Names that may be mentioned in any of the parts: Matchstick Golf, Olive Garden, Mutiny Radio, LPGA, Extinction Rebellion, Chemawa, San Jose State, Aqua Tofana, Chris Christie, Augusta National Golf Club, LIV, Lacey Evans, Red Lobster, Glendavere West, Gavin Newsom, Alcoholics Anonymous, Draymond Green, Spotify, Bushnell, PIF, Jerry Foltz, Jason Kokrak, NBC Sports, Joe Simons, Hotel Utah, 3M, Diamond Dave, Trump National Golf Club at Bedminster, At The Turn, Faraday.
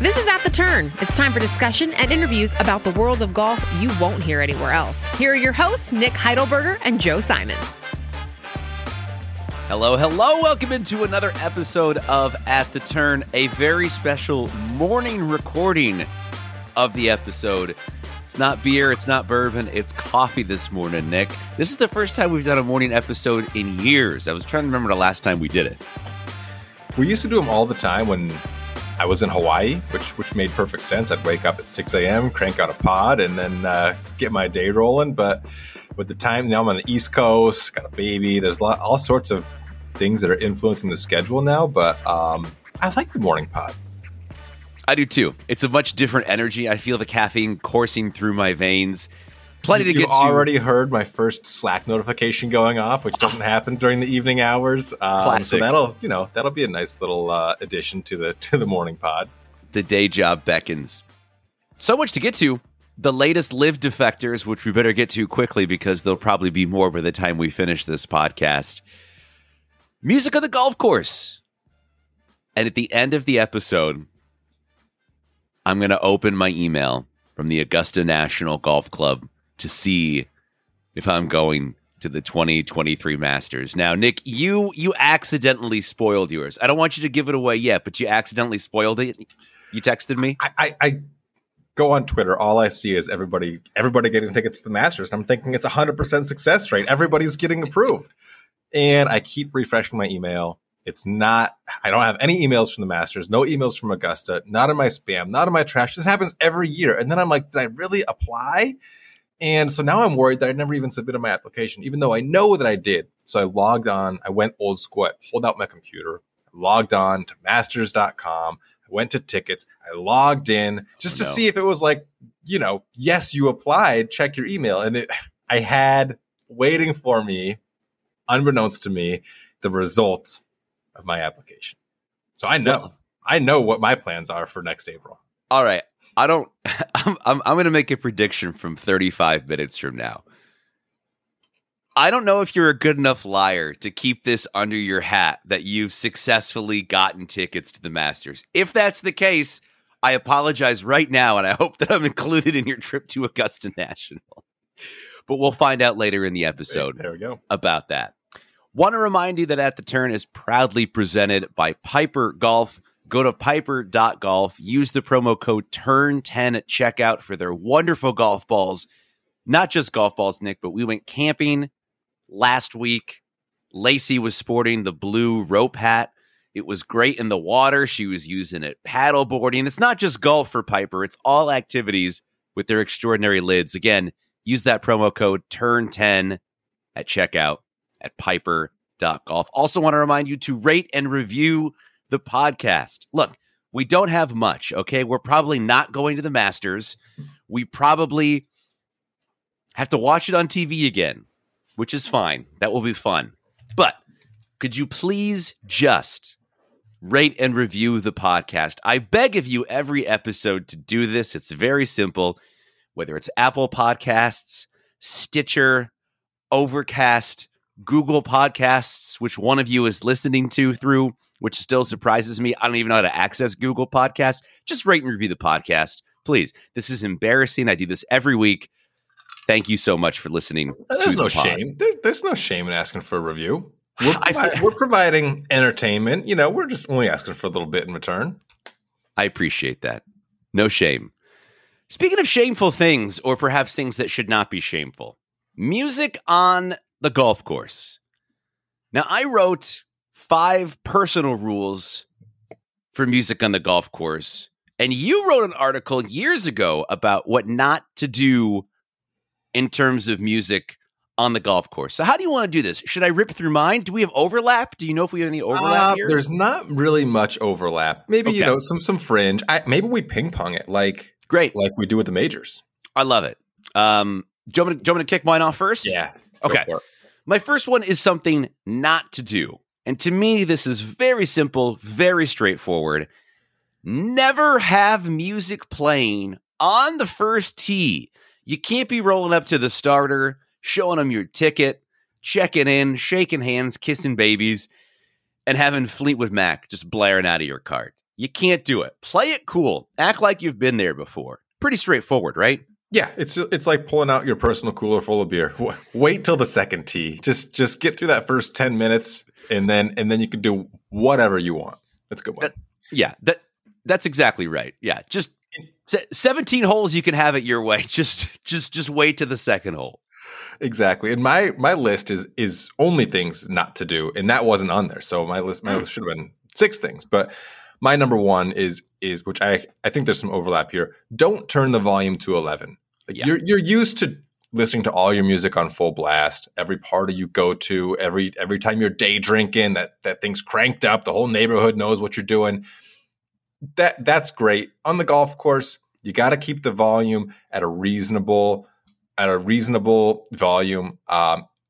This is At The Turn. It's time for discussion and interviews about the world of golf you won't hear anywhere else. Here are your hosts, Nick Heidelberger and Joe Simons. Hello, hello. Welcome into another episode of At The Turn, a very special morning recording of the episode. It's not beer, it's not bourbon, it's coffee this morning, Nick. This is the first time we've done a morning episode in years. I was trying to remember the last time we did it. We used to do them all the time when I was in Hawaii, which made perfect sense. I'd wake up at 6 a.m., crank out a pod, and then get my day rolling. But with the time, now I'm on the East Coast, got a baby. There's all sorts of things that are influencing the schedule now. But I like the morning pod. I do, too. It's a much different energy. I feel the caffeine coursing through my veins. Plenty to get to. You already heard my first Slack notification going off, which doesn't happen during the evening hours. Classic. So that'll be a nice little addition to the morning pod. The day job beckons. So much to get to. The latest live defectors, which we better get to quickly because there'll probably be more by the time we finish this podcast. Music of the golf course. And at the end of the episode, I'm going to open my email from the Augusta National Golf Club to see if I'm going to the 2023 Masters. Now, Nick, you accidentally spoiled yours. I don't want you to give it away yet, but you accidentally spoiled it. You texted me. I go on Twitter. All I see is everybody getting tickets to the Masters. And I'm thinking it's 100% success rate. Everybody's getting approved. And I keep refreshing my email. It's not, I don't have any emails from the Masters, no emails from Augusta, not in my spam, not in my trash. This happens every year. And then I'm like, did I really apply? And so now I'm worried that I never even submitted my application, even though I know that I did. So I logged on. I went old school. I pulled out my computer, logged on to masters.com. I went to tickets. I logged in just to see if it was like, yes, you applied. Check your email. And I had waiting for me, unbeknownst to me, the result of my application. So I know. Well, I know what my plans are for next April. All right. I'm going to make a prediction from 35 minutes from now. I don't know if you're a good enough liar to keep this under your hat that you've successfully gotten tickets to the Masters. If that's the case, I apologize right now, and I hope that I'm included in your trip to Augusta National. But we'll find out later in the episode there we go. About that. Want to remind you that At The Turn is proudly presented by Piper Golf. Go to piper.golf, use the promo code TURN10 at checkout for their wonderful golf balls. Not just golf balls, Nick, but we went camping last week. Lacey was sporting the blue rope hat. It was great in the water. She was using it paddleboarding. It's not just golf for Piper. It's all activities with their extraordinary lids. Again, use that promo code TURN10 at checkout at piper.golf. Also want to remind you to rate and review the podcast. Look, we don't have much, okay? We're probably not going to the Masters. We probably Have to watch it on TV again, which is fine. That will be fun. But could you please just rate and review the podcast? I beg of you every episode to do this. It's very simple. Whether it's Apple Podcasts, Stitcher, Overcast, Google Podcasts, which one of you is listening to through, which still surprises me. I don't even know how to access Google Podcasts. Just rate and review the podcast, please. This is embarrassing. I do this every week. Thank you so much for listening. There's no shame. There's no shame in asking for a review. We're providing entertainment. You know, we're just only asking for a little bit in return. I appreciate that. No shame. Speaking of shameful things, or perhaps things that should not be shameful, music on the golf course. Now, I wrote 5 personal rules for music on the golf course, and you wrote an article years ago about what not to do in terms of music on the golf course. So how do you want to do this? Should I rip through mine? Do we have overlap? Do you know if we have any overlap here? There's not really much overlap. Maybe, okay. You know, some fringe. Maybe we ping pong it like we do with the majors. I love it. Do you want me to kick mine off first? Yeah. Okay. My first one is something not to do. And to me, this is very simple, very straightforward. Never have music playing on the first tee. You can't be rolling up to the starter, showing them your ticket, checking in, shaking hands, kissing babies, and having Fleetwood Mac just blaring out of your cart. You can't do it. Play it cool. Act like you've been there before. Pretty straightforward, right? Yeah, it's like pulling out your personal cooler full of beer. Wait till the second tee. Just get through that first 10 minutes, and then you can do whatever you want. That's a good one. That's exactly right. Yeah, just 17 holes you can have it your way. Just wait to the second hole. Exactly. And my list is only things not to do, and that wasn't on there. So my list should have been 6 things, but my number one is which I think there's some overlap here. Don't turn the volume to 11. You're used to listening to all your music on full blast. Every party you go to, every time you're day drinking, that thing's cranked up. The whole neighborhood knows what you're doing. That's great. On the golf course, you got to keep the volume at a reasonable volume.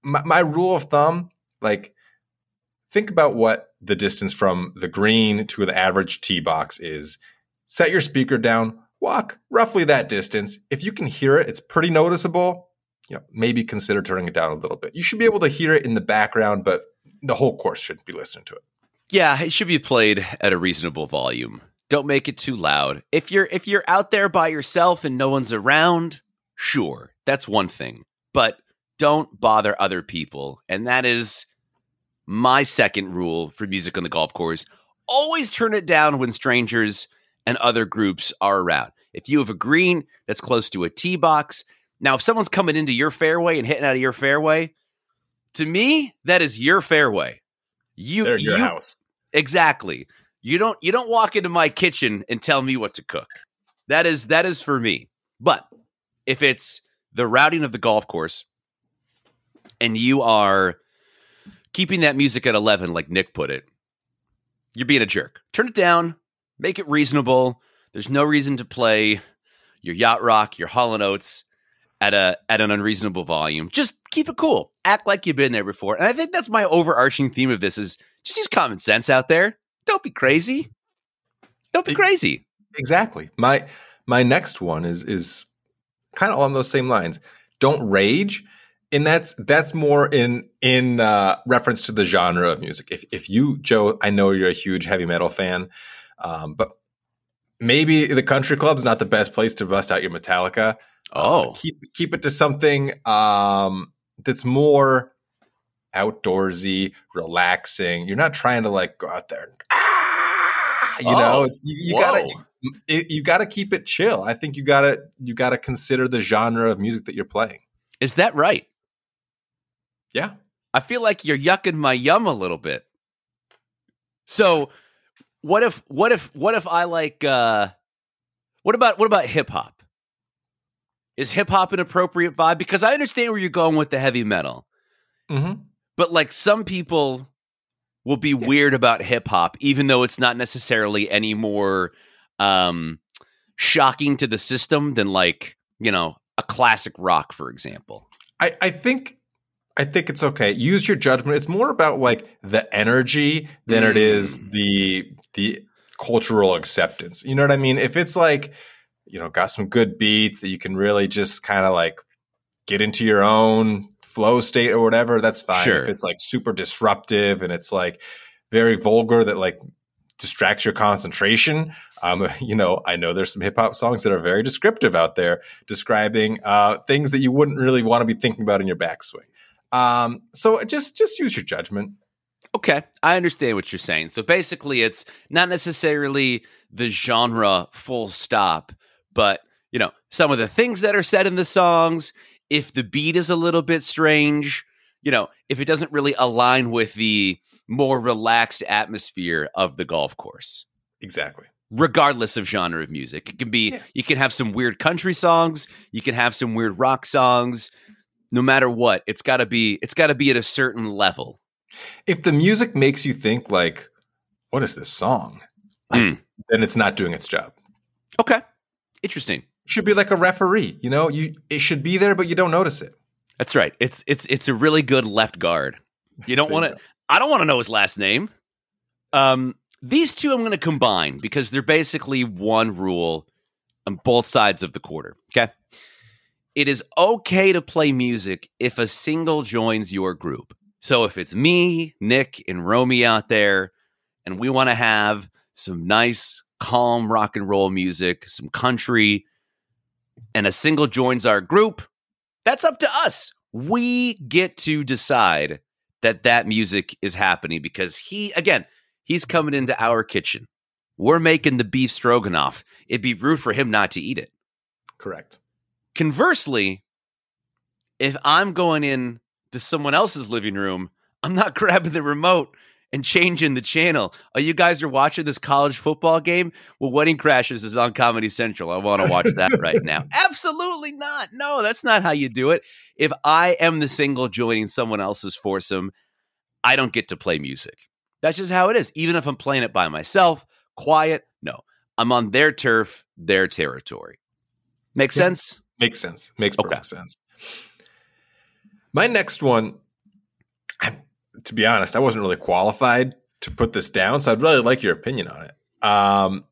My rule of thumb, think about what the distance from the green to the average tee box is. Set your speaker down, walk roughly that distance. If you can hear it, it's pretty noticeable. You know, maybe consider turning it down a little bit. You should be able to hear it in the background, but the whole course shouldn't be listening to it. Yeah, it should be played at a reasonable volume. Don't make it too loud. If you're out there by yourself and no one's around, sure, that's one thing. But don't bother other people, and that is my second rule for music on the golf course. Always turn it down when strangers and other groups are around. If you have a green that's close to a tee box, now if someone's coming into your fairway and hitting out of your fairway, to me, that is your fairway. They're your house. Exactly. You don't walk into my kitchen and tell me what to cook. That is for me. But if it's the routing of the golf course and you are keeping that music at 11, like Nick put it, you're being a jerk. Turn it down. Make it reasonable. There's no reason to play your yacht rock, your Hall and Oates at an unreasonable volume. Just keep it cool. Act like you've been there before. And I think that's my overarching theme of this is just use common sense out there. Don't be crazy. Exactly. My next one is kind of along those same lines. Don't rage. And that's more in reference to the genre of music. If you, Joe, I know you're a huge heavy metal fan, but maybe the country club's not the best place to bust out your Metallica. Keep it to something that's more outdoorsy, relaxing. You're not trying to go out there and, you gotta keep it chill. I think you gotta consider the genre of music that you're playing. Is that right? Yeah. I feel like you're yucking my yum a little bit. So what if I what about hip hop? Is hip hop an appropriate vibe? Because I understand where you're going with the heavy metal. Mm-hmm. But some people will be weird about hip hop, even though it's not necessarily any more shocking to the system than a a classic rock, for example? I think it's okay. Use your judgment. It's more about like the energy than it is the cultural acceptance. You know what I mean? If it's like, you know, got some good beats that you can really just kind of like get into your own flow state or whatever, that's fine. Sure. If it's like super disruptive and it's like very vulgar that like distracts your concentration. You know, I know there's some hip hop songs that are very descriptive out there describing things that you wouldn't really want to be thinking about in your backswing. So just use your judgment. Okay, I understand what you're saying. So basically it's not necessarily the genre full stop, but, you know, some of the things that are said in the songs, if the beat is a little bit strange, you know, if it doesn't really align with the more relaxed atmosphere of the golf course. Exactly. Regardless of genre of music. It can be, you can have some weird country songs, you can have some weird rock songs. No matter what, it's got to be at a certain level. If the music makes you think like, what is this song? Then it's not doing its job. Okay. Interesting. Should be like a referee, you know, it should be there, but you don't notice it. That's right. It's a really good left guard. You don't want to, I don't want to know his last name. These two I'm going to combine because they're basically one rule on both sides of the quarter. Okay. It is okay to play music if a single joins your group. So if it's me, Nick, and Romy out there, and we want to have some nice, calm rock and roll music, some country, and a single joins our group, that's up to us. We get to decide that music is happening because he's coming into our kitchen. We're making the beef stroganoff. It'd be rude for him not to eat it. Correct. Conversely, if I'm going in to someone else's living room, I'm not grabbing the remote and changing the channel. Oh, you guys are watching this college football game? Well, Wedding Crashers is on Comedy Central. I want to watch that right now. Absolutely not. No, that's not how you do it. If I am the single joining someone else's foursome, I don't get to play music. That's just how it is. Even if I'm playing it by myself, quiet, no. I'm on their turf, their territory. Make sense? Makes sense. Makes perfect sense. My next one, to be honest, I wasn't really qualified to put this down, so I'd really like your opinion on it.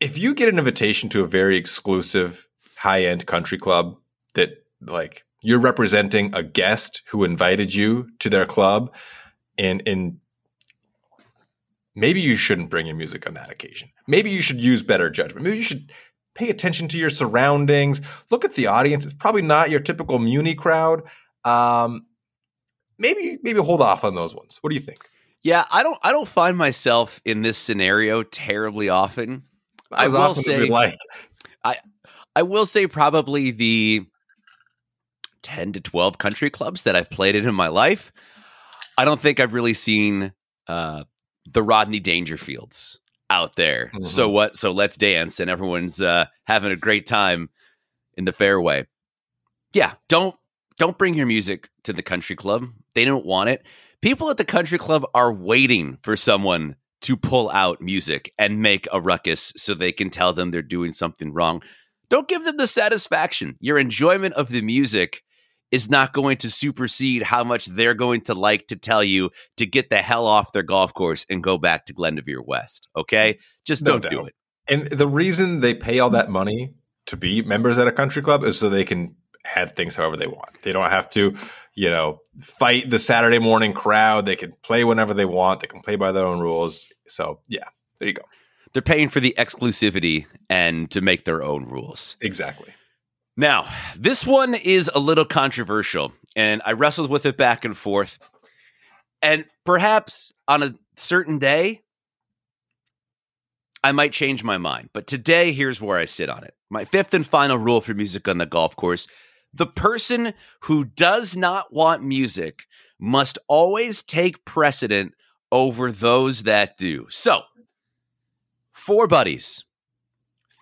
If you get an invitation to a very exclusive high-end country club that, like, you're representing a guest who invited you to their club, and maybe you shouldn't bring your music on that occasion. Maybe you should use better judgment. Maybe you should pay attention to your surroundings. Look at the audience. It's probably not your typical Muni crowd. Maybe hold off on those ones. What do you think? Yeah, I don't find myself in this scenario terribly often. I will say probably the 10 to 12 country clubs that I've played in my life, I don't think I've really seen the Rodney Dangerfields out there. Mm-hmm. So what? So let's dance and everyone's having a great time in the fairway. Yeah. Don't bring your music to the country club. They don't want it. People at the country club are waiting for someone to pull out music and make a ruckus so they can tell them they're doing something wrong. Don't give them the satisfaction. Your enjoyment of the music is not going to supersede how much they're going to like to tell you to get the hell off their golf course and go back to Glendavere West, okay? Just don't do it. And the reason they pay all that money to be members at a country club is so they can have things however they want. They don't have to, you know, fight the Saturday morning crowd. They can play whenever they want. They can play by their own rules. So, yeah, there you go. They're paying for the exclusivity and to make their own rules. Exactly. Now, this one is a little controversial, and I wrestled with it back and forth. And perhaps on a certain day, I might change my mind. But today, here's where I sit on it. My fifth and final rule for music on the golf course: the person who does not want music must always take precedent over those that do. So, 4 buddies,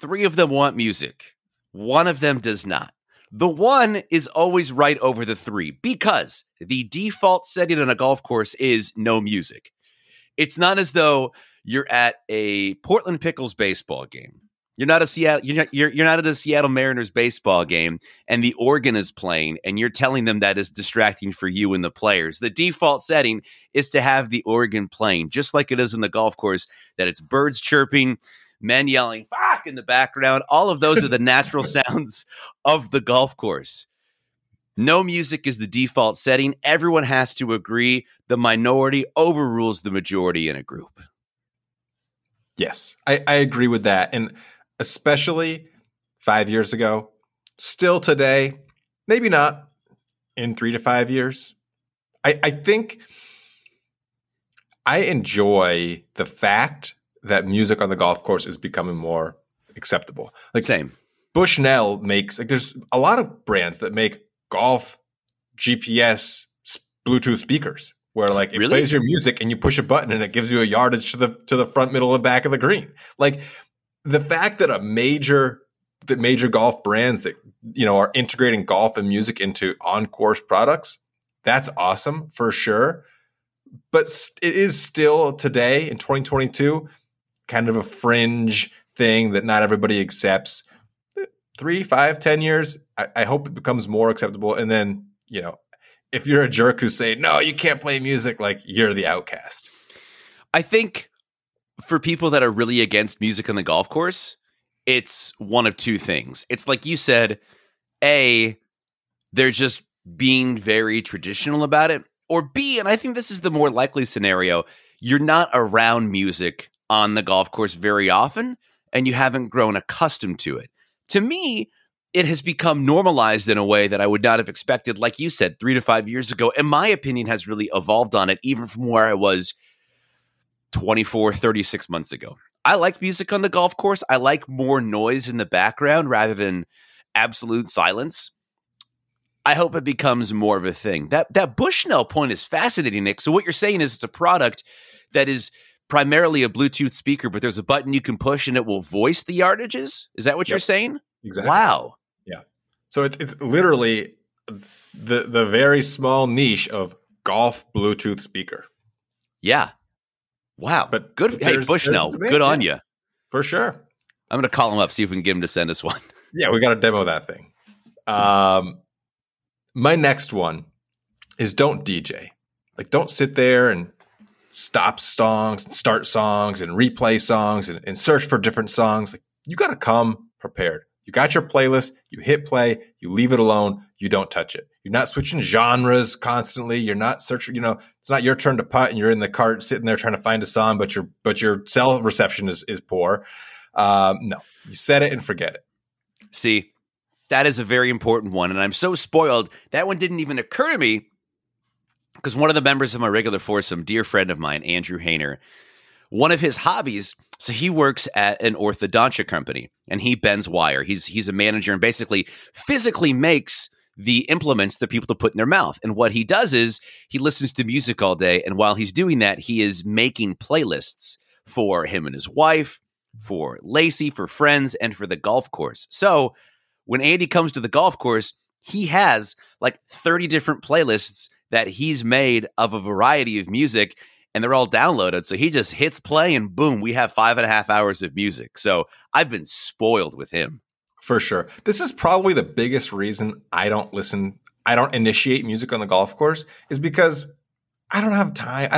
3 of them want music. One of them does not. The one is always right over the 3 because the default setting on a golf course is no music. It's not as though you're at a Portland Pickles baseball game You're not at a Seattle Mariners baseball game and the organ is playing and you're telling them that is distracting for you and the players. The default setting is to have the organ playing, just like it is in the golf course, that it's birds chirping, men yelling "fuck" in the background. All of those are the natural sounds of the golf course. No music is the default setting. Everyone has to agree. The minority overrules the majority in a group. Yes, I agree with that. And especially 5 years ago, still today, maybe not in 3 to 5 years. I think I enjoy the fact that music on the golf course is becoming more acceptable. Like same. Bushnell makes, like, there's a lot of brands that make golf GPS Bluetooth speakers where like it plays your music and you push a button and it gives you a yardage to the front, middle, and back of the green. Like, the fact that the major golf brands that, you know, are integrating golf and music into on-course products, that's awesome for sure. But it is still today in 2022 kind of a fringe thing that not everybody accepts. 3, 5, 10 years, I hope it becomes more acceptable. And then, you know, if you're a jerk who's saying, no, you can't play music, like, you're the outcast. I think for people that are really against music on the golf course, it's one of two things. It's like you said, A, they're just being very traditional about it, or B, and I think this is the more likely scenario, you're not around music on the golf course very often, and you haven't grown accustomed to it. To me, it has become normalized in a way that I would not have expected, like you said, 3 to 5 years ago, and my opinion has really evolved on it, even from where I was 24, 36 months ago. I like music on the golf course. I like more noise in the background rather than absolute silence. I hope it becomes more of a thing. That Bushnell point is fascinating, Nick. So what you're saying is it's a product that is primarily a Bluetooth speaker, but there's a button you can push and it will voice the yardages? Is that what you're saying? Exactly. Wow. Yeah. So it's literally the very small niche of golf Bluetooth speaker. Yeah. Wow. But good. Hey, Bushnell, good on you. For sure. I'm going to call him up, see if we can get him to send us one. Yeah, we got to demo that thing. My next one is don't DJ. Like, don't sit there and stop songs and start songs and replay songs and search for different songs. Like, you got to come prepared. You got your playlist. You hit play. You leave it alone. You don't touch it. You're not switching genres constantly. You're not searching, you know, it's not your turn to putt and you're in the cart sitting there trying to find a song, but your cell reception is poor. No, you set it and forget it. See, that is a very important one. And I'm so spoiled. That one didn't even occur to me because one of the members of my regular foursome, dear friend of mine, Andrew Hainer, one of his hobbies, so he works at an orthodontia company and he bends wire. He's a manager and basically physically makes the implements that people to put in their mouth. And what he does is he listens to music all day. And while he's doing that, he is making playlists for him and his wife, for Lacey, for friends, and for the golf course. So when Andy comes to the golf course, he has like 30 different playlists that he's made of a variety of music, and they're all downloaded. So he just hits play and boom, we have 5.5 hours of music. So I've been spoiled with him. For sure. This is probably the biggest reason I don't initiate music on the golf course is because I don't have time.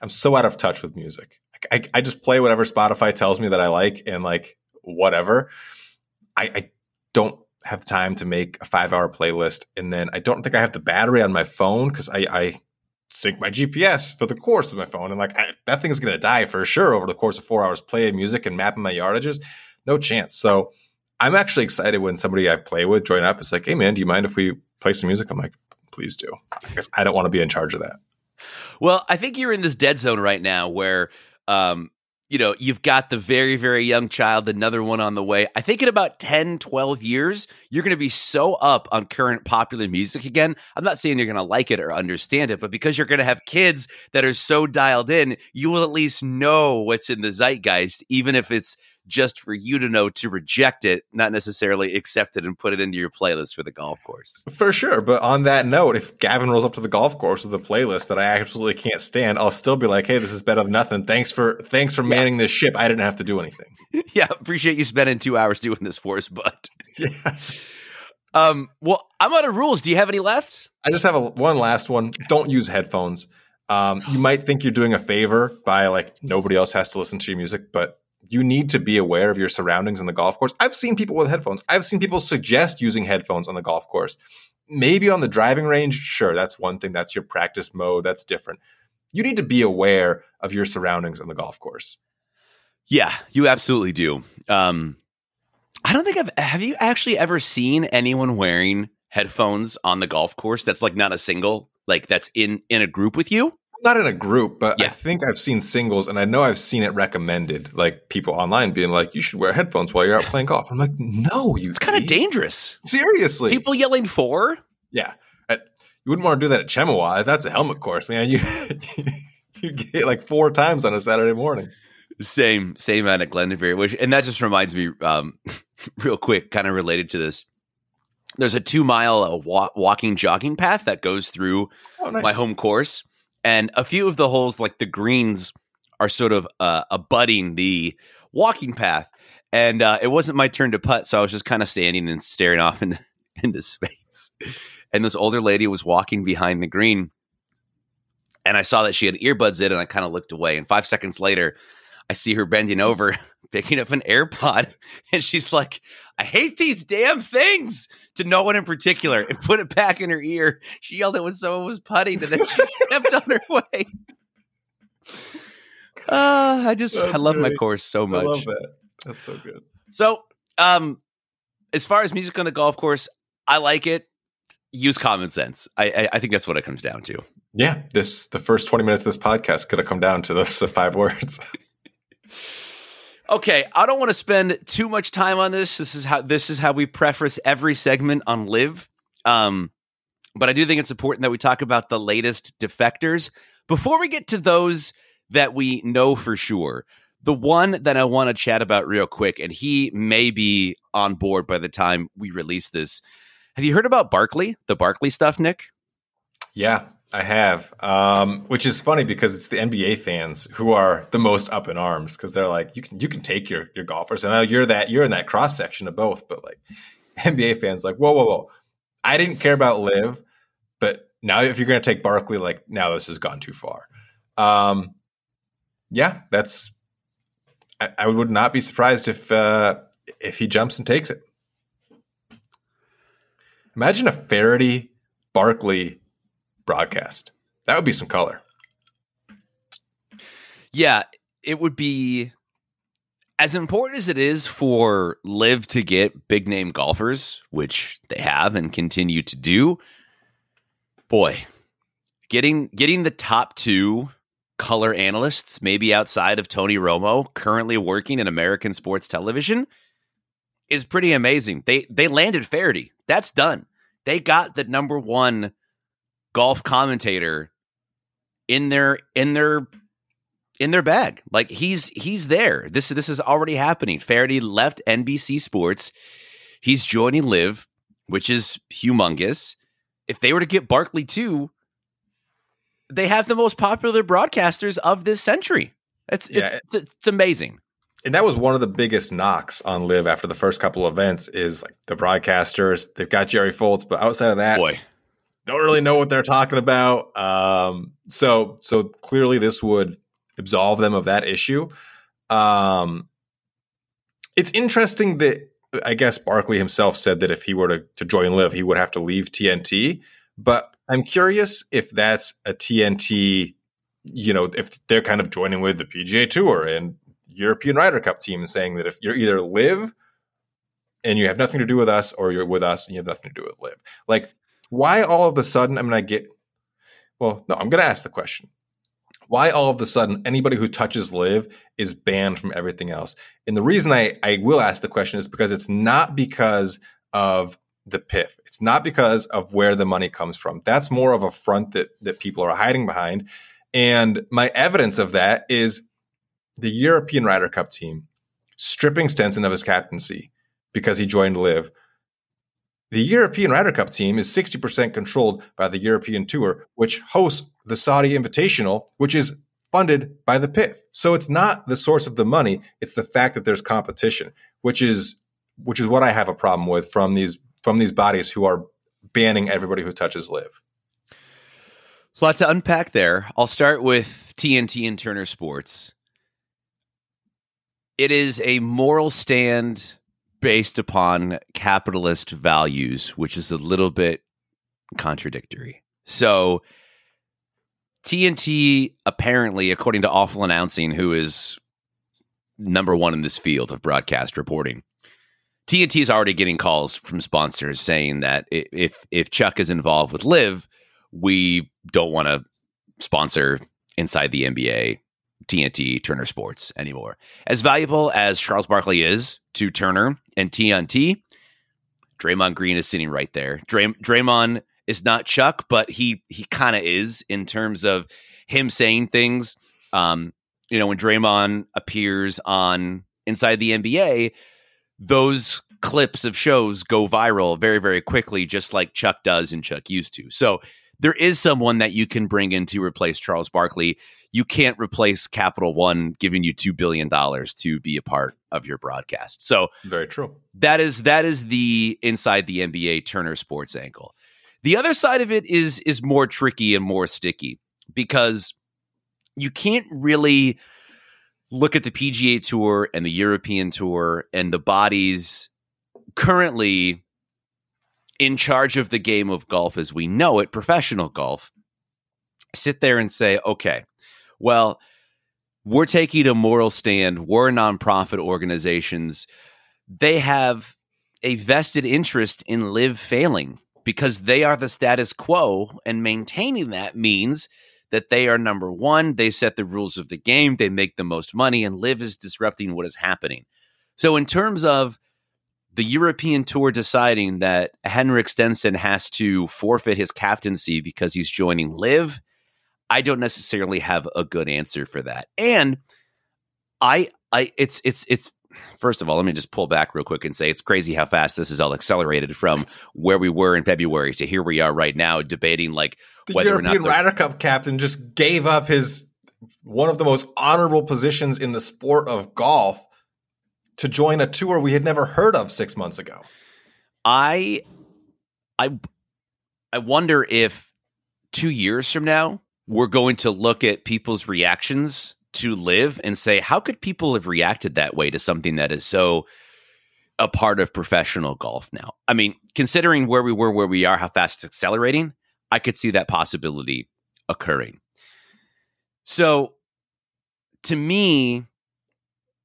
I'm so out of touch with music. I just play whatever Spotify tells me that I like and like whatever. I don't have time to make a 5 hour playlist. And then I don't think I have the battery on my phone because I sync my GPS for the course with my phone. And like that thing's going to die for sure over the course of 4 hours playing music and mapping my yardages. No chance. So I'm actually excited when somebody I play with join up. It's like, hey, man, do you mind if we play some music? I'm like, please do. I don't want to be in charge of that. Well, I think you're in this dead zone right now where, you know, you've got the very, very young child, another one on the way. I think in about 10, 12 years, you're going to be so up on current popular music again. I'm not saying you're going to like it or understand it, but because you're going to have kids that are so dialed in, you will at least know what's in the zeitgeist, even if it's just for you to know to reject it, not necessarily accept it and put it into your playlist for the golf course. For sure. But on that note, if Gavin rolls up to the golf course with a playlist that I absolutely can't stand, I'll still be like, hey, this is better than nothing. Thanks for manning this ship. I didn't have to do anything. Yeah. Appreciate you spending 2 hours doing this for us, bud. Yeah. Well, I'm out of rules. Do you have any left? I just have one last one. Don't use headphones. You might think you're doing a favor by like nobody else has to listen to your music, but you need to be aware of your surroundings on the golf course. I've seen people with headphones. I've seen people suggest using headphones on the golf course. Maybe on the driving range, sure, that's one thing. That's your practice mode. That's different. You need to be aware of your surroundings on the golf course. Yeah, you absolutely do. I don't think have you actually ever seen anyone wearing headphones on the golf course that's like not a single, like that's in a group with you? Not in a group, but yeah. I think I've seen singles, and I know I've seen it recommended, like people online being like, you should wear headphones while you're out playing golf. I'm like, no, it's kind of dangerous. Seriously. People yelling for? Yeah. You wouldn't want to do that at Chemawa. That's a helmet course, man. You get like 4 times on a Saturday morning. Same at Glendavere, and that just reminds me, real quick, kind of related to this. There's a 2-mile walking jogging path that goes through my home course, and a few of the holes, like the greens, are sort of abutting the walking path. And it wasn't my turn to putt, so I was just kind of standing and staring off into space. And this older lady was walking behind the green, and I saw that she had earbuds in, and I kind of looked away. And 5 seconds later, I see her bending over, picking up an AirPod, and she's like, I hate these damn things, to no one in particular, and put it back in her ear. She yelled it when someone was putting, and then she stepped on her way. I love my course so much. I love that. That's so good. So as far as music on the golf course, I like it. Use common sense. I think that's what it comes down to. Yeah. The first 20 minutes of this podcast could have come down to those 5 words. Okay, I don't want to spend too much time on this. This is how we preface every segment on Live. But I do think it's important that we talk about the latest defectors. Before we get to those that we know for sure, the one that I want to chat about real quick, and he may be on board by the time we release this. Have you heard about Barkley? The Barkley stuff, Nick? Yeah. I have, which is funny because it's the NBA fans who are the most up in arms because they're like, you can take your golfers. And now you're in that cross section of both, but like NBA fans like, whoa. I didn't care about Liv, but now if you're going to take Barkley, like now this has gone too far. I would not be surprised if he jumps and takes it. Imagine a Faraday Barkley broadcast. That would be some color. Yeah, it would be as important as it is for Liv to get big name golfers, which they have and continue to do. Boy, getting the top 2 color analysts, maybe outside of Tony Romo, currently working in American sports television, is pretty amazing. They landed Faraday. That's done. They got the number 1 golf commentator in their bag. Like he's there. This is already happening. Faraday left NBC Sports. He's joining Liv, which is humongous. If they were to get Barkley too, they have the most popular broadcasters of this century. It's amazing. And that was one of the biggest knocks on Liv after the first couple of events is like the broadcasters. They've got Jerry Foltz, but outside of that, boy, don't really know what they're talking about. So clearly this would absolve them of that issue. It's interesting that I guess Barkley himself said that if he were to join Liv, he would have to leave TNT. But I'm curious if that's a TNT, if they're kind of joining with the PGA Tour and European Ryder Cup team and saying that if you're either Liv and you have nothing to do with us, or you're with us and you have nothing to do with Liv. Like, why all of a sudden, I'm going to ask the question. Why all of a sudden anybody who touches Liv is banned from everything else? And the reason I will ask the question is because it's not because of the PIF. It's not because of where the money comes from. That's more of a front that people are hiding behind. And my evidence of that is the European Ryder Cup team stripping Stenson of his captaincy because he joined LIV. The European Ryder Cup team is 60% controlled by the European Tour, which hosts the Saudi Invitational, which is funded by the PIF. So it's not the source of the money, it's the fact that there's competition, which is what I have a problem with from these bodies who are banning everybody who touches LIV. Lots to unpack there. I'll start with TNT and Turner Sports. It is a moral stand based upon capitalist values, which is a little bit contradictory. So TNT, apparently, according to Awful Announcing, who is number one in this field of broadcast reporting, TNT is already getting calls from sponsors saying that if Chuck is involved with LIV, we don't want to sponsor inside the NBA TNT Turner Sports anymore. As valuable as Charles Barkley is to Turner and TNT, Draymond Green is sitting right there. Draymond is not Chuck, but he kind of is in terms of him saying things. When Draymond appears on Inside the NBA, those clips of shows go viral very, very quickly, just like Chuck does and Chuck used to. So there is someone that you can bring in to replace Charles Barkley. You can't replace Capital One giving you $2 billion to be a part of your broadcast. So very true. That is the Inside the NBA Turner Sports angle. The other side of it is more tricky and more sticky, because you can't really look at the PGA Tour and the European Tour and the bodies currently in charge of the game of golf as we know it, professional golf, sit there and say, okay, well, we're taking a moral stand. We're nonprofit organizations. They have a vested interest in LIV failing because they are the status quo, and maintaining that means that they are number one. They set the rules of the game. They make the most money, and LIV is disrupting what is happening. So in terms of the European Tour deciding that Henrik Stenson has to forfeit his captaincy because he's joining LIV, I don't necessarily have a good answer for that. And it's first of all, let me just pull back real quick and say it's crazy how fast this is all accelerated from where we were in February to here we are right now debating like whether or not the European Ryder Cup captain just gave up his one of the most honorable positions in the sport of golf to join a tour we had never heard of 6 months ago. I wonder if 2 years from now we're going to look at people's reactions to LIV and say, how could people have reacted that way to something that is so a part of professional golf now? I mean, considering where we were, where we are, how fast it's accelerating, I could see that possibility occurring. So to me,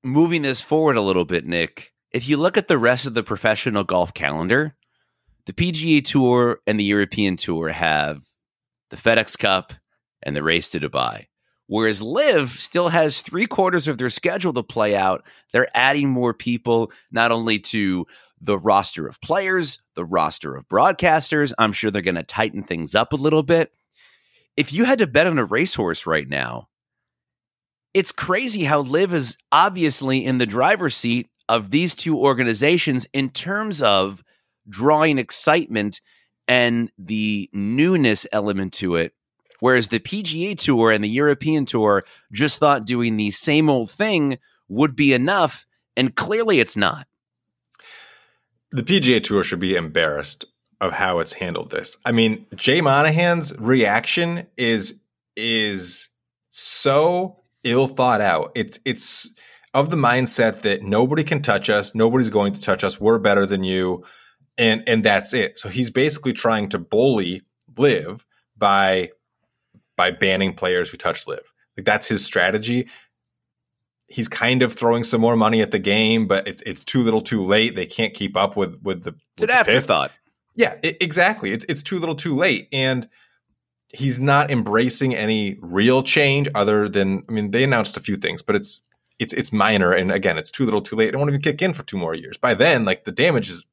moving this forward a little bit, Nick, if you look at the rest of the professional golf calendar, the PGA Tour and the European Tour have the FedEx Cup and the Race to Dubai. Whereas LIV still has 3/4 of their schedule to play out. They're adding more people, not only to the roster of players, the roster of broadcasters. I'm sure they're going to tighten things up a little bit. If you had to bet on a racehorse right now, it's crazy how LIV is obviously in the driver's seat of these two organizations in terms of drawing excitement and the newness element to it. Whereas the PGA Tour and the European Tour just thought doing the same old thing would be enough, and clearly it's not. The PGA Tour should be embarrassed of how it's handled this. I mean, Jay Monahan's reaction is so ill thought out. It's of the mindset that nobody can touch us, nobody's going to touch us, we're better than you, and that's it. So he's basically trying to bully LIV by banning players who touch LIV. Like, that's his strategy. He's kind of throwing some more money at the game, but it's too little too late. They can't keep up with the It's an afterthought. Yeah, exactly. It's too little too late. And he's not embracing any real change other than, I mean, they announced a few things, but it's minor. And again, it's too little too late. It won't even kick in for 2 more years. By then, like, the damages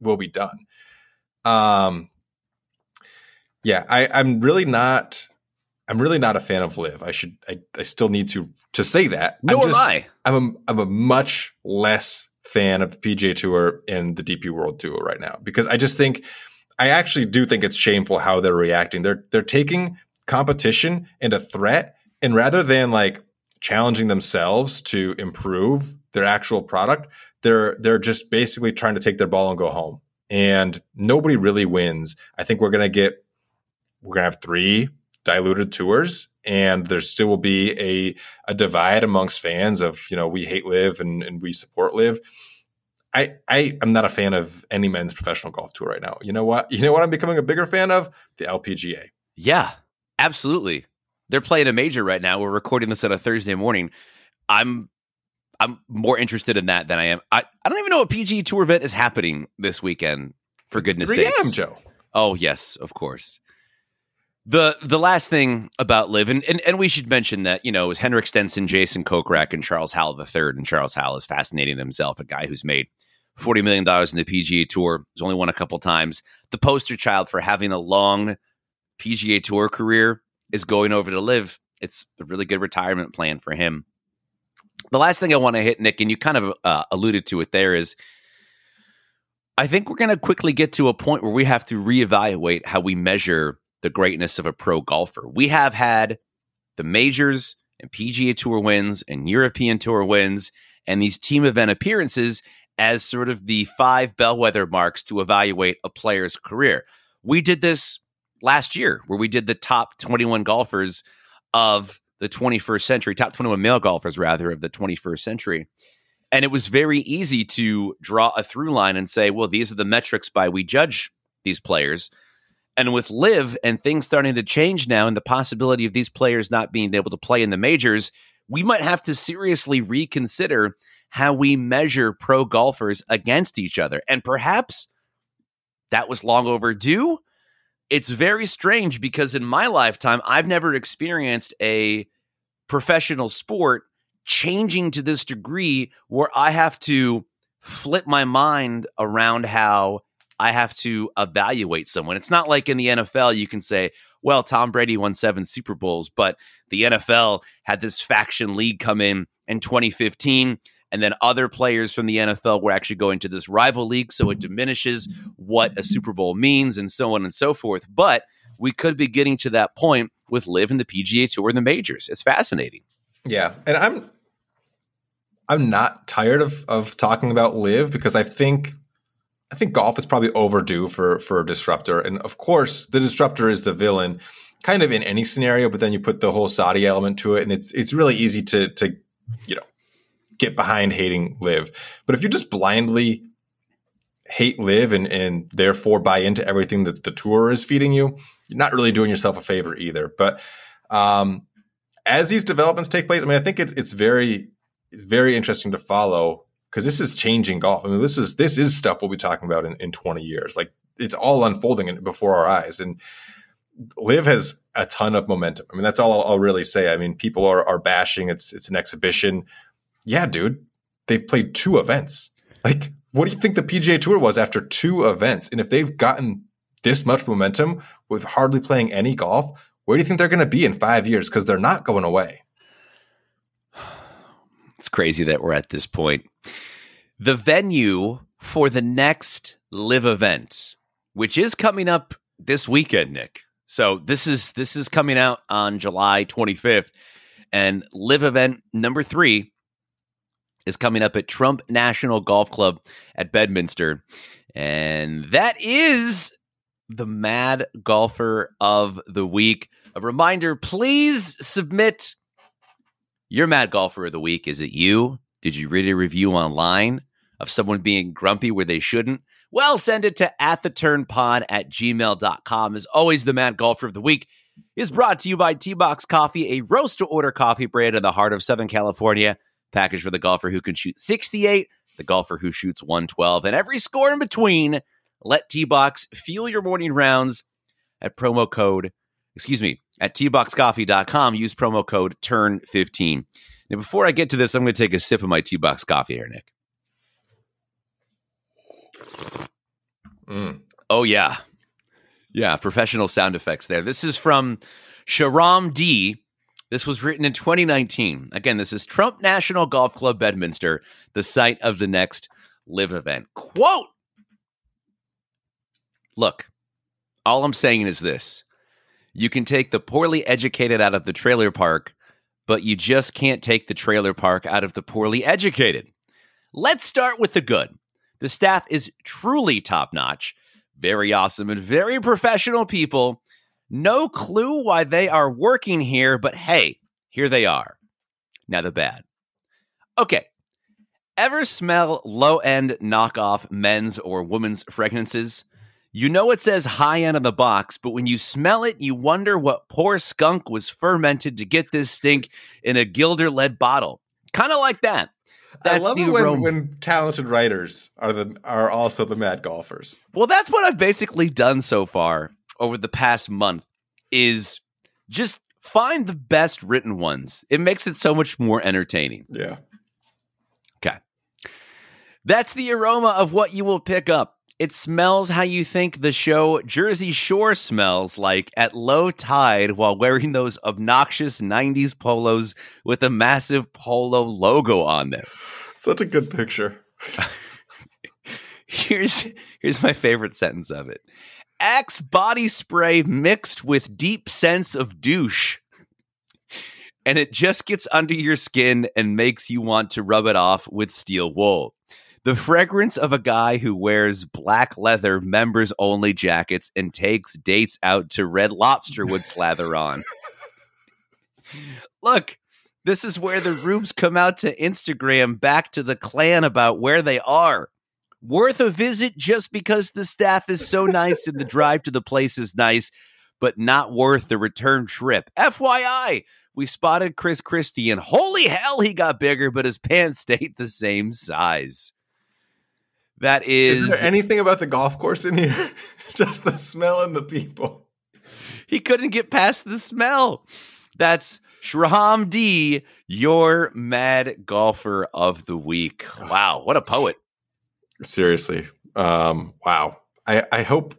will be done. Yeah, I'm really not I'm really not a fan of Liv. I still need to say that. I'm a much less fan of the PGA Tour and the DP World Tour right now, because I just think, I actually do think it's shameful how they're reacting. They're taking competition and a threat, and rather than like challenging themselves to improve their actual product, they're just basically trying to take their ball and go home. And nobody really wins. I think we're going to have three diluted tours, and there still will be a divide amongst fans of, you know, we hate Liv and we support Liv. I'm not a fan of any men's professional golf tour right now. You know what I'm becoming a bigger fan of? The LPGA. Yeah, absolutely. They're playing a major right now. We're recording this on a Thursday morning. I'm more interested in that than I am. I don't even know a PGA Tour event is happening this weekend, for goodness sakes. 3M, Joe. Oh, yes, of course. The last thing about Liv, and we should mention that, you know, it was Henrik Stenson, Jason Kokrak, and Charles Howell III. And Charles Howell is fascinating himself, a guy who's made $40 million in the PGA Tour. He's only won a couple times. The poster child for having a long PGA Tour career is going over to Liv. It's a really good retirement plan for him. The last thing I want to hit, Nick, and you kind of alluded to it there, is I think we're going to quickly get to a point where we have to reevaluate how we measure the greatness of a pro golfer. We have had the majors and PGA Tour wins and European Tour wins and these team event appearances as sort of the five bellwether marks to evaluate a player's career. We did this last year where we did the top 21 golfers of the 21st century, top 21 male golfers rather of the 21st century. And it was very easy to draw a through line and say, well, these are the metrics by we judge these players. And with Liv and things starting to change now and the possibility of these players not being able to play in the majors, we might have to seriously reconsider how we measure pro golfers against each other. And perhaps that was long overdue. It's very strange because in my lifetime, I've never experienced a professional sport changing to this degree where I have to flip my mind around how I have to evaluate someone. It's not like in the NFL, you can say, well, Tom Brady won 7 Super Bowls, but the NFL had this faction league come in 2015, and then other players from the NFL were actually going to this rival league, so it diminishes what a Super Bowl means and so on and so forth. But we could be getting to that point with Liv and the PGA Tour and the majors. It's fascinating. Yeah, and I'm not tired of talking about Liv because I think golf is probably overdue for a disruptor. And of course, the disruptor is the villain kind of in any scenario, but then you put the whole Saudi element to it. And it's really easy to you know, get behind hating Liv. But if you just blindly hate Liv and therefore buy into everything that the tour is feeding you, you're not really doing yourself a favor either. But as these developments take place, I mean, I think it's very interesting to follow. Because this is changing golf. I mean, this is stuff we'll be talking about in 20 years. Like, it's all unfolding before our eyes. And Liv has a ton of momentum. I mean, that's all I'll really say. I mean, people are bashing. It's an exhibition. Yeah, dude, they've played 2 events. Like, what do you think the PGA Tour was after 2 events? And if they've gotten this much momentum with hardly playing any golf, where do you think they're going to be in 5 years? Because they're not going away. It's crazy that we're at this point. The venue for the next Liv event, which is coming up this weekend, Nick. So this is coming out on July 25th. And Liv event number 3 is coming up at Trump National Golf Club at Bedminster. And that is the Mad Golfer of the Week. A reminder, please submit your Mad Golfer of the Week. Is it you? Did you read a review online of someone being grumpy where they shouldn't? Well, send it to attheturnpod@gmail.com. As always, the Mad Golfer of the Week is brought to you by T-Box Coffee, a roast-to-order coffee brand in the heart of Southern California. Package for the golfer who can shoot 68, the golfer who shoots 112, and every score in between. Let T-Box fuel your morning rounds at promo code at tboxcoffee.com, use promo code TURN15. Now, before I get to this, I'm going to take a sip of my T-Box coffee here, Nick. Oh, yeah. Yeah, professional sound effects there. This is from Sharam D. This was written in 2019. Again, this is Trump National Golf Club, Bedminster, the site of the next live event. Quote, look, all I'm saying is this. You can take the poorly educated out of the trailer park, but you just can't take the trailer park out of the poorly educated. Let's start with the good. The staff is truly top-notch, very awesome and very professional people. No clue why they are working here, but hey, here they are. Now the bad. Okay. Ever smell low-end knockoff men's or women's fragrances? You know it says high-end on the box, but when you smell it, you wonder what poor skunk was fermented to get this stink in a gilder-led bottle. Kind of like that. That's I love it when talented writers are also the mad golfers. Well, that's what I've basically done so far over the past month is just find the best written ones. It makes it so much more entertaining. Yeah. Okay. That's the aroma of what you will pick up. It smells how you think the show Jersey Shore smells like at low tide while wearing those obnoxious 90s polos with a massive polo logo on them. Such a good picture. Here's my favorite sentence of it. Axe body spray mixed with deep sense of douche. And it just gets under your skin and makes you want to rub it off with steel wool. The fragrance of a guy who wears black leather members-only jackets and takes dates out to Red Lobster would slather on. Look, this is where the rubes come out to Instagram back to the clan about where they are. Worth a visit just because the staff is so nice and the drive to the place is nice, but not worth the return trip. FYI, we spotted Chris Christie and holy hell he got bigger, but his pants stayed the same size. That is there anything about the golf course in here? Just the smell and the people. He couldn't get past the smell. That's Shram D, your mad golfer of the week. Wow, what a poet. Seriously. Wow. I hope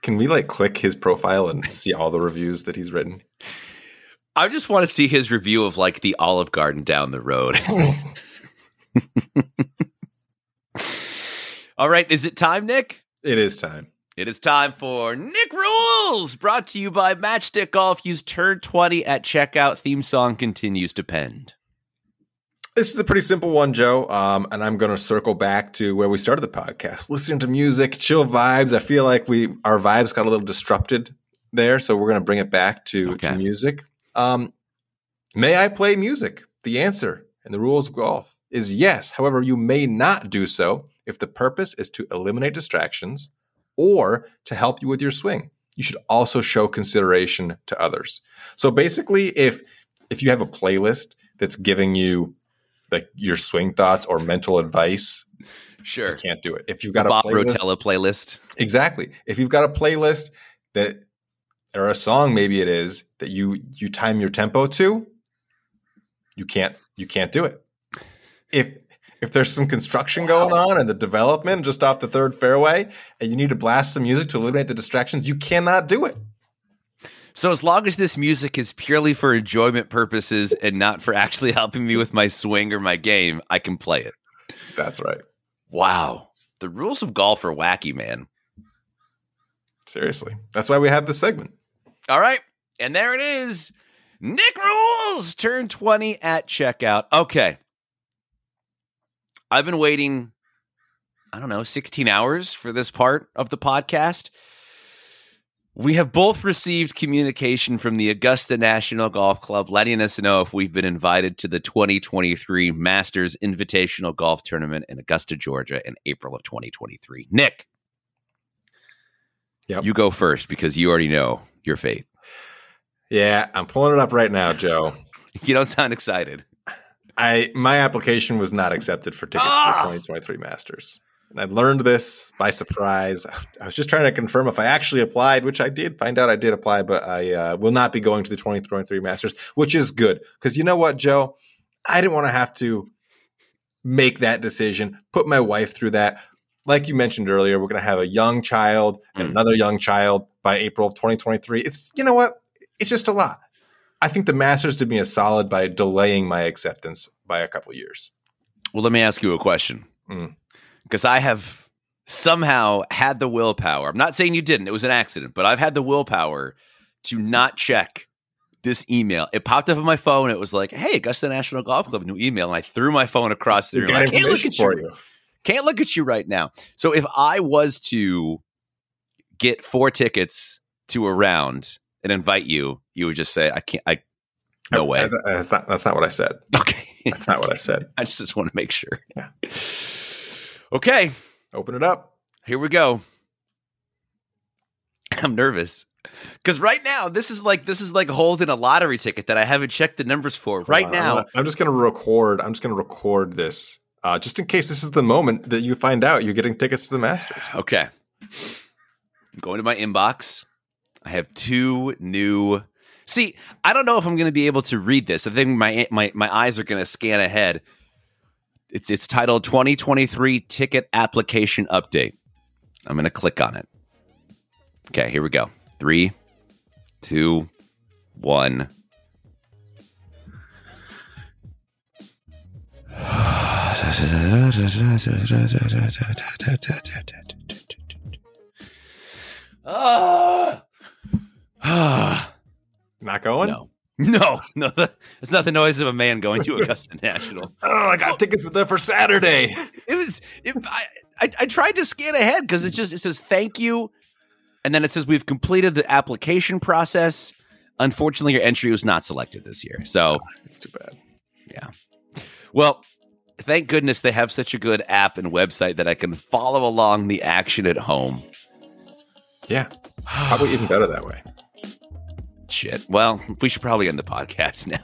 can we like click his profile and see all the reviews that he's written? I just want to see his review of like the Olive Garden down the road. All right, is it time, Nick? It is time. It is time for Nick Rules, brought to you by Matchstick Golf. Use turn 20 at checkout. Theme song continues to pend. This is a pretty simple one, Joe, and I'm going to circle back to where we started the podcast. Listening to music, chill vibes. I feel like our vibes got a little disrupted there, so we're going to bring it back to music. May I play music? The answer in the rules of golf is yes. However, you may not do so if the purpose is to eliminate distractions or to help you with your swing. You should also show consideration to others. So basically, if you have a playlist that's giving you like your swing thoughts or mental advice, sure, you can't do it. If you've got Bob Rotella playlist. Exactly. If you've got a playlist that or a song maybe it is that you time your tempo to, you can't do it. If there's some construction going on and the development just off the third fairway and you need to blast some music to eliminate the distractions, you cannot do it. So as long as this music is purely for enjoyment purposes and not for actually helping me with my swing or my game, I can play it. That's right. Wow. The rules of golf are wacky, man. Seriously. That's why we have this segment. All right. And there it is. Nick Rules. Turn 20 at checkout. Okay. I've been waiting, 16 hours for this part of the podcast. We have both received communication from the Augusta National Golf Club letting us know if we've been invited to the 2023 Masters Invitational Golf Tournament in Augusta, Georgia in April of 2023. Nick, You go first because you already know your fate. Yeah, I'm pulling it up right now, Joe. You don't sound excited. My application was not accepted for tickets to the 2023 Masters. And I learned this by surprise. I was just trying to confirm if I actually applied, which I did find out I did apply, but I will not be going to the 2023 Masters, which is good. Because you know what, Joe? I didn't want to have to make that decision, put my wife through that. Like you mentioned earlier, we're going to have a young child and another young child by April of 2023. It's, you know what? It's just a lot. I think the Masters did me a solid by delaying my acceptance by a couple years. Well, let me ask you a question, because I have somehow had the willpower. I'm not saying you didn't. It was an accident, but I've had the willpower to not check this email. It popped up on my phone. It was like, hey, Augusta National Golf Club, new email. And I threw my phone across the room. I can't look at you. Can't look at you right now. So if I was to get 4 tickets to a round and invite you, you would just say, I can't, no way. That's not what I said. Okay. That's not what I said. I just want to make sure. Yeah. Okay. Open it up. Here we go. I'm nervous. Because right now, this is like holding a lottery ticket that I haven't checked the numbers for. Right now, I'm just going to record this just in case this is the moment that you find out you're getting tickets to the Masters. Okay, I'm going to my inbox. I have 2 new. See, I don't know if I'm going to be able to read this. I think my eyes are going to scan ahead. It's titled 2023 Ticket Application Update. I'm going to click on it. Okay, here we go. 3, 2, 1. Not going? No. It's not the noise of a man going to Augusta National. Oh, I got tickets with them for Saturday. I tried to scan ahead because it says thank you. And then it says, we've completed the application process. Unfortunately, your entry was not selected this year. So it's too bad. Yeah. Well, thank goodness they have such a good app and website that I can follow along the action at home. Yeah. Probably even better that way. Shit. Well, we should probably end the podcast now.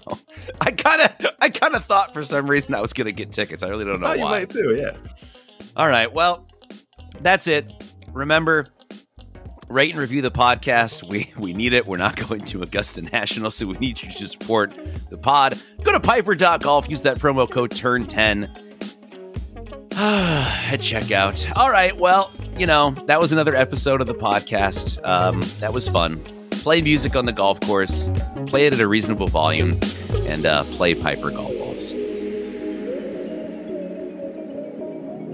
I kind of thought for some reason I was going to get tickets. I really don't know why. You might too, yeah. All right. Well, that's it. Remember, rate and review the podcast. We need it. We're not going to Augusta National, so we need you to support the pod. Go to Piper.golf. Use that promo code TURN10 at checkout. All right. Well, that was another episode of the podcast. That was fun. Play music on the golf course. Play it at a reasonable volume. And play Piper golf balls.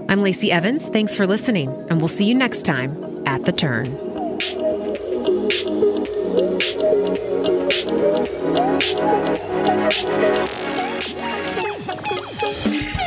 I'm Lacey Evans. Thanks for listening. And we'll see you next time at The Turn. Thank you.